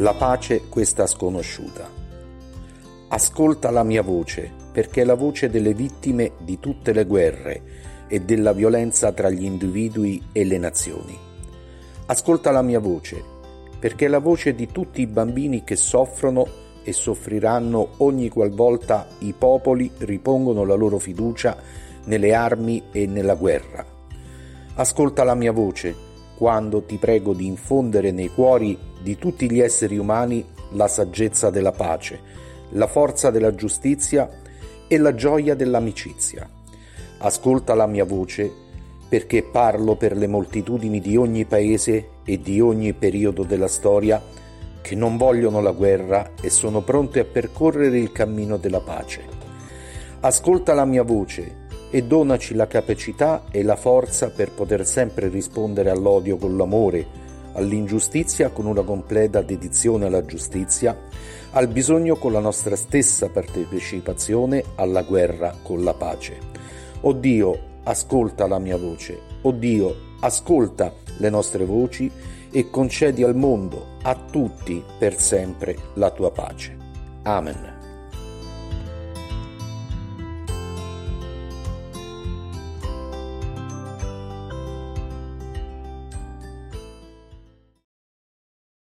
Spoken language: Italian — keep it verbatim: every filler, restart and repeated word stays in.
la pace questa sconosciuta. Ascolta la mia voce, perché è la voce delle vittime di tutte le guerre e della violenza tra gli individui e le nazioni. Ascolta la mia voce, perché è la voce di tutti i bambini che soffrono e soffriranno ogni qualvolta i popoli ripongono la loro fiducia nelle armi e nella guerra. Ascolta la mia voce quando ti prego di infondere nei cuori di tutti gli esseri umani la saggezza della pace, la forza della giustizia e la gioia dell'amicizia. Ascolta la mia voce perché parlo per le moltitudini di ogni paese e di ogni periodo della storia che non vogliono la guerra e sono pronte a percorrere il cammino della pace. Ascolta la mia voce e donaci la capacità e la forza per poter sempre rispondere all'odio con l'amore, all'ingiustizia con una completa dedizione alla giustizia, al bisogno con la nostra stessa partecipazione, alla guerra con la pace. O Dio, ascolta la mia voce. O Dio, ascolta le nostre voci e concedi al mondo, a tutti, per sempre la tua pace. Amen.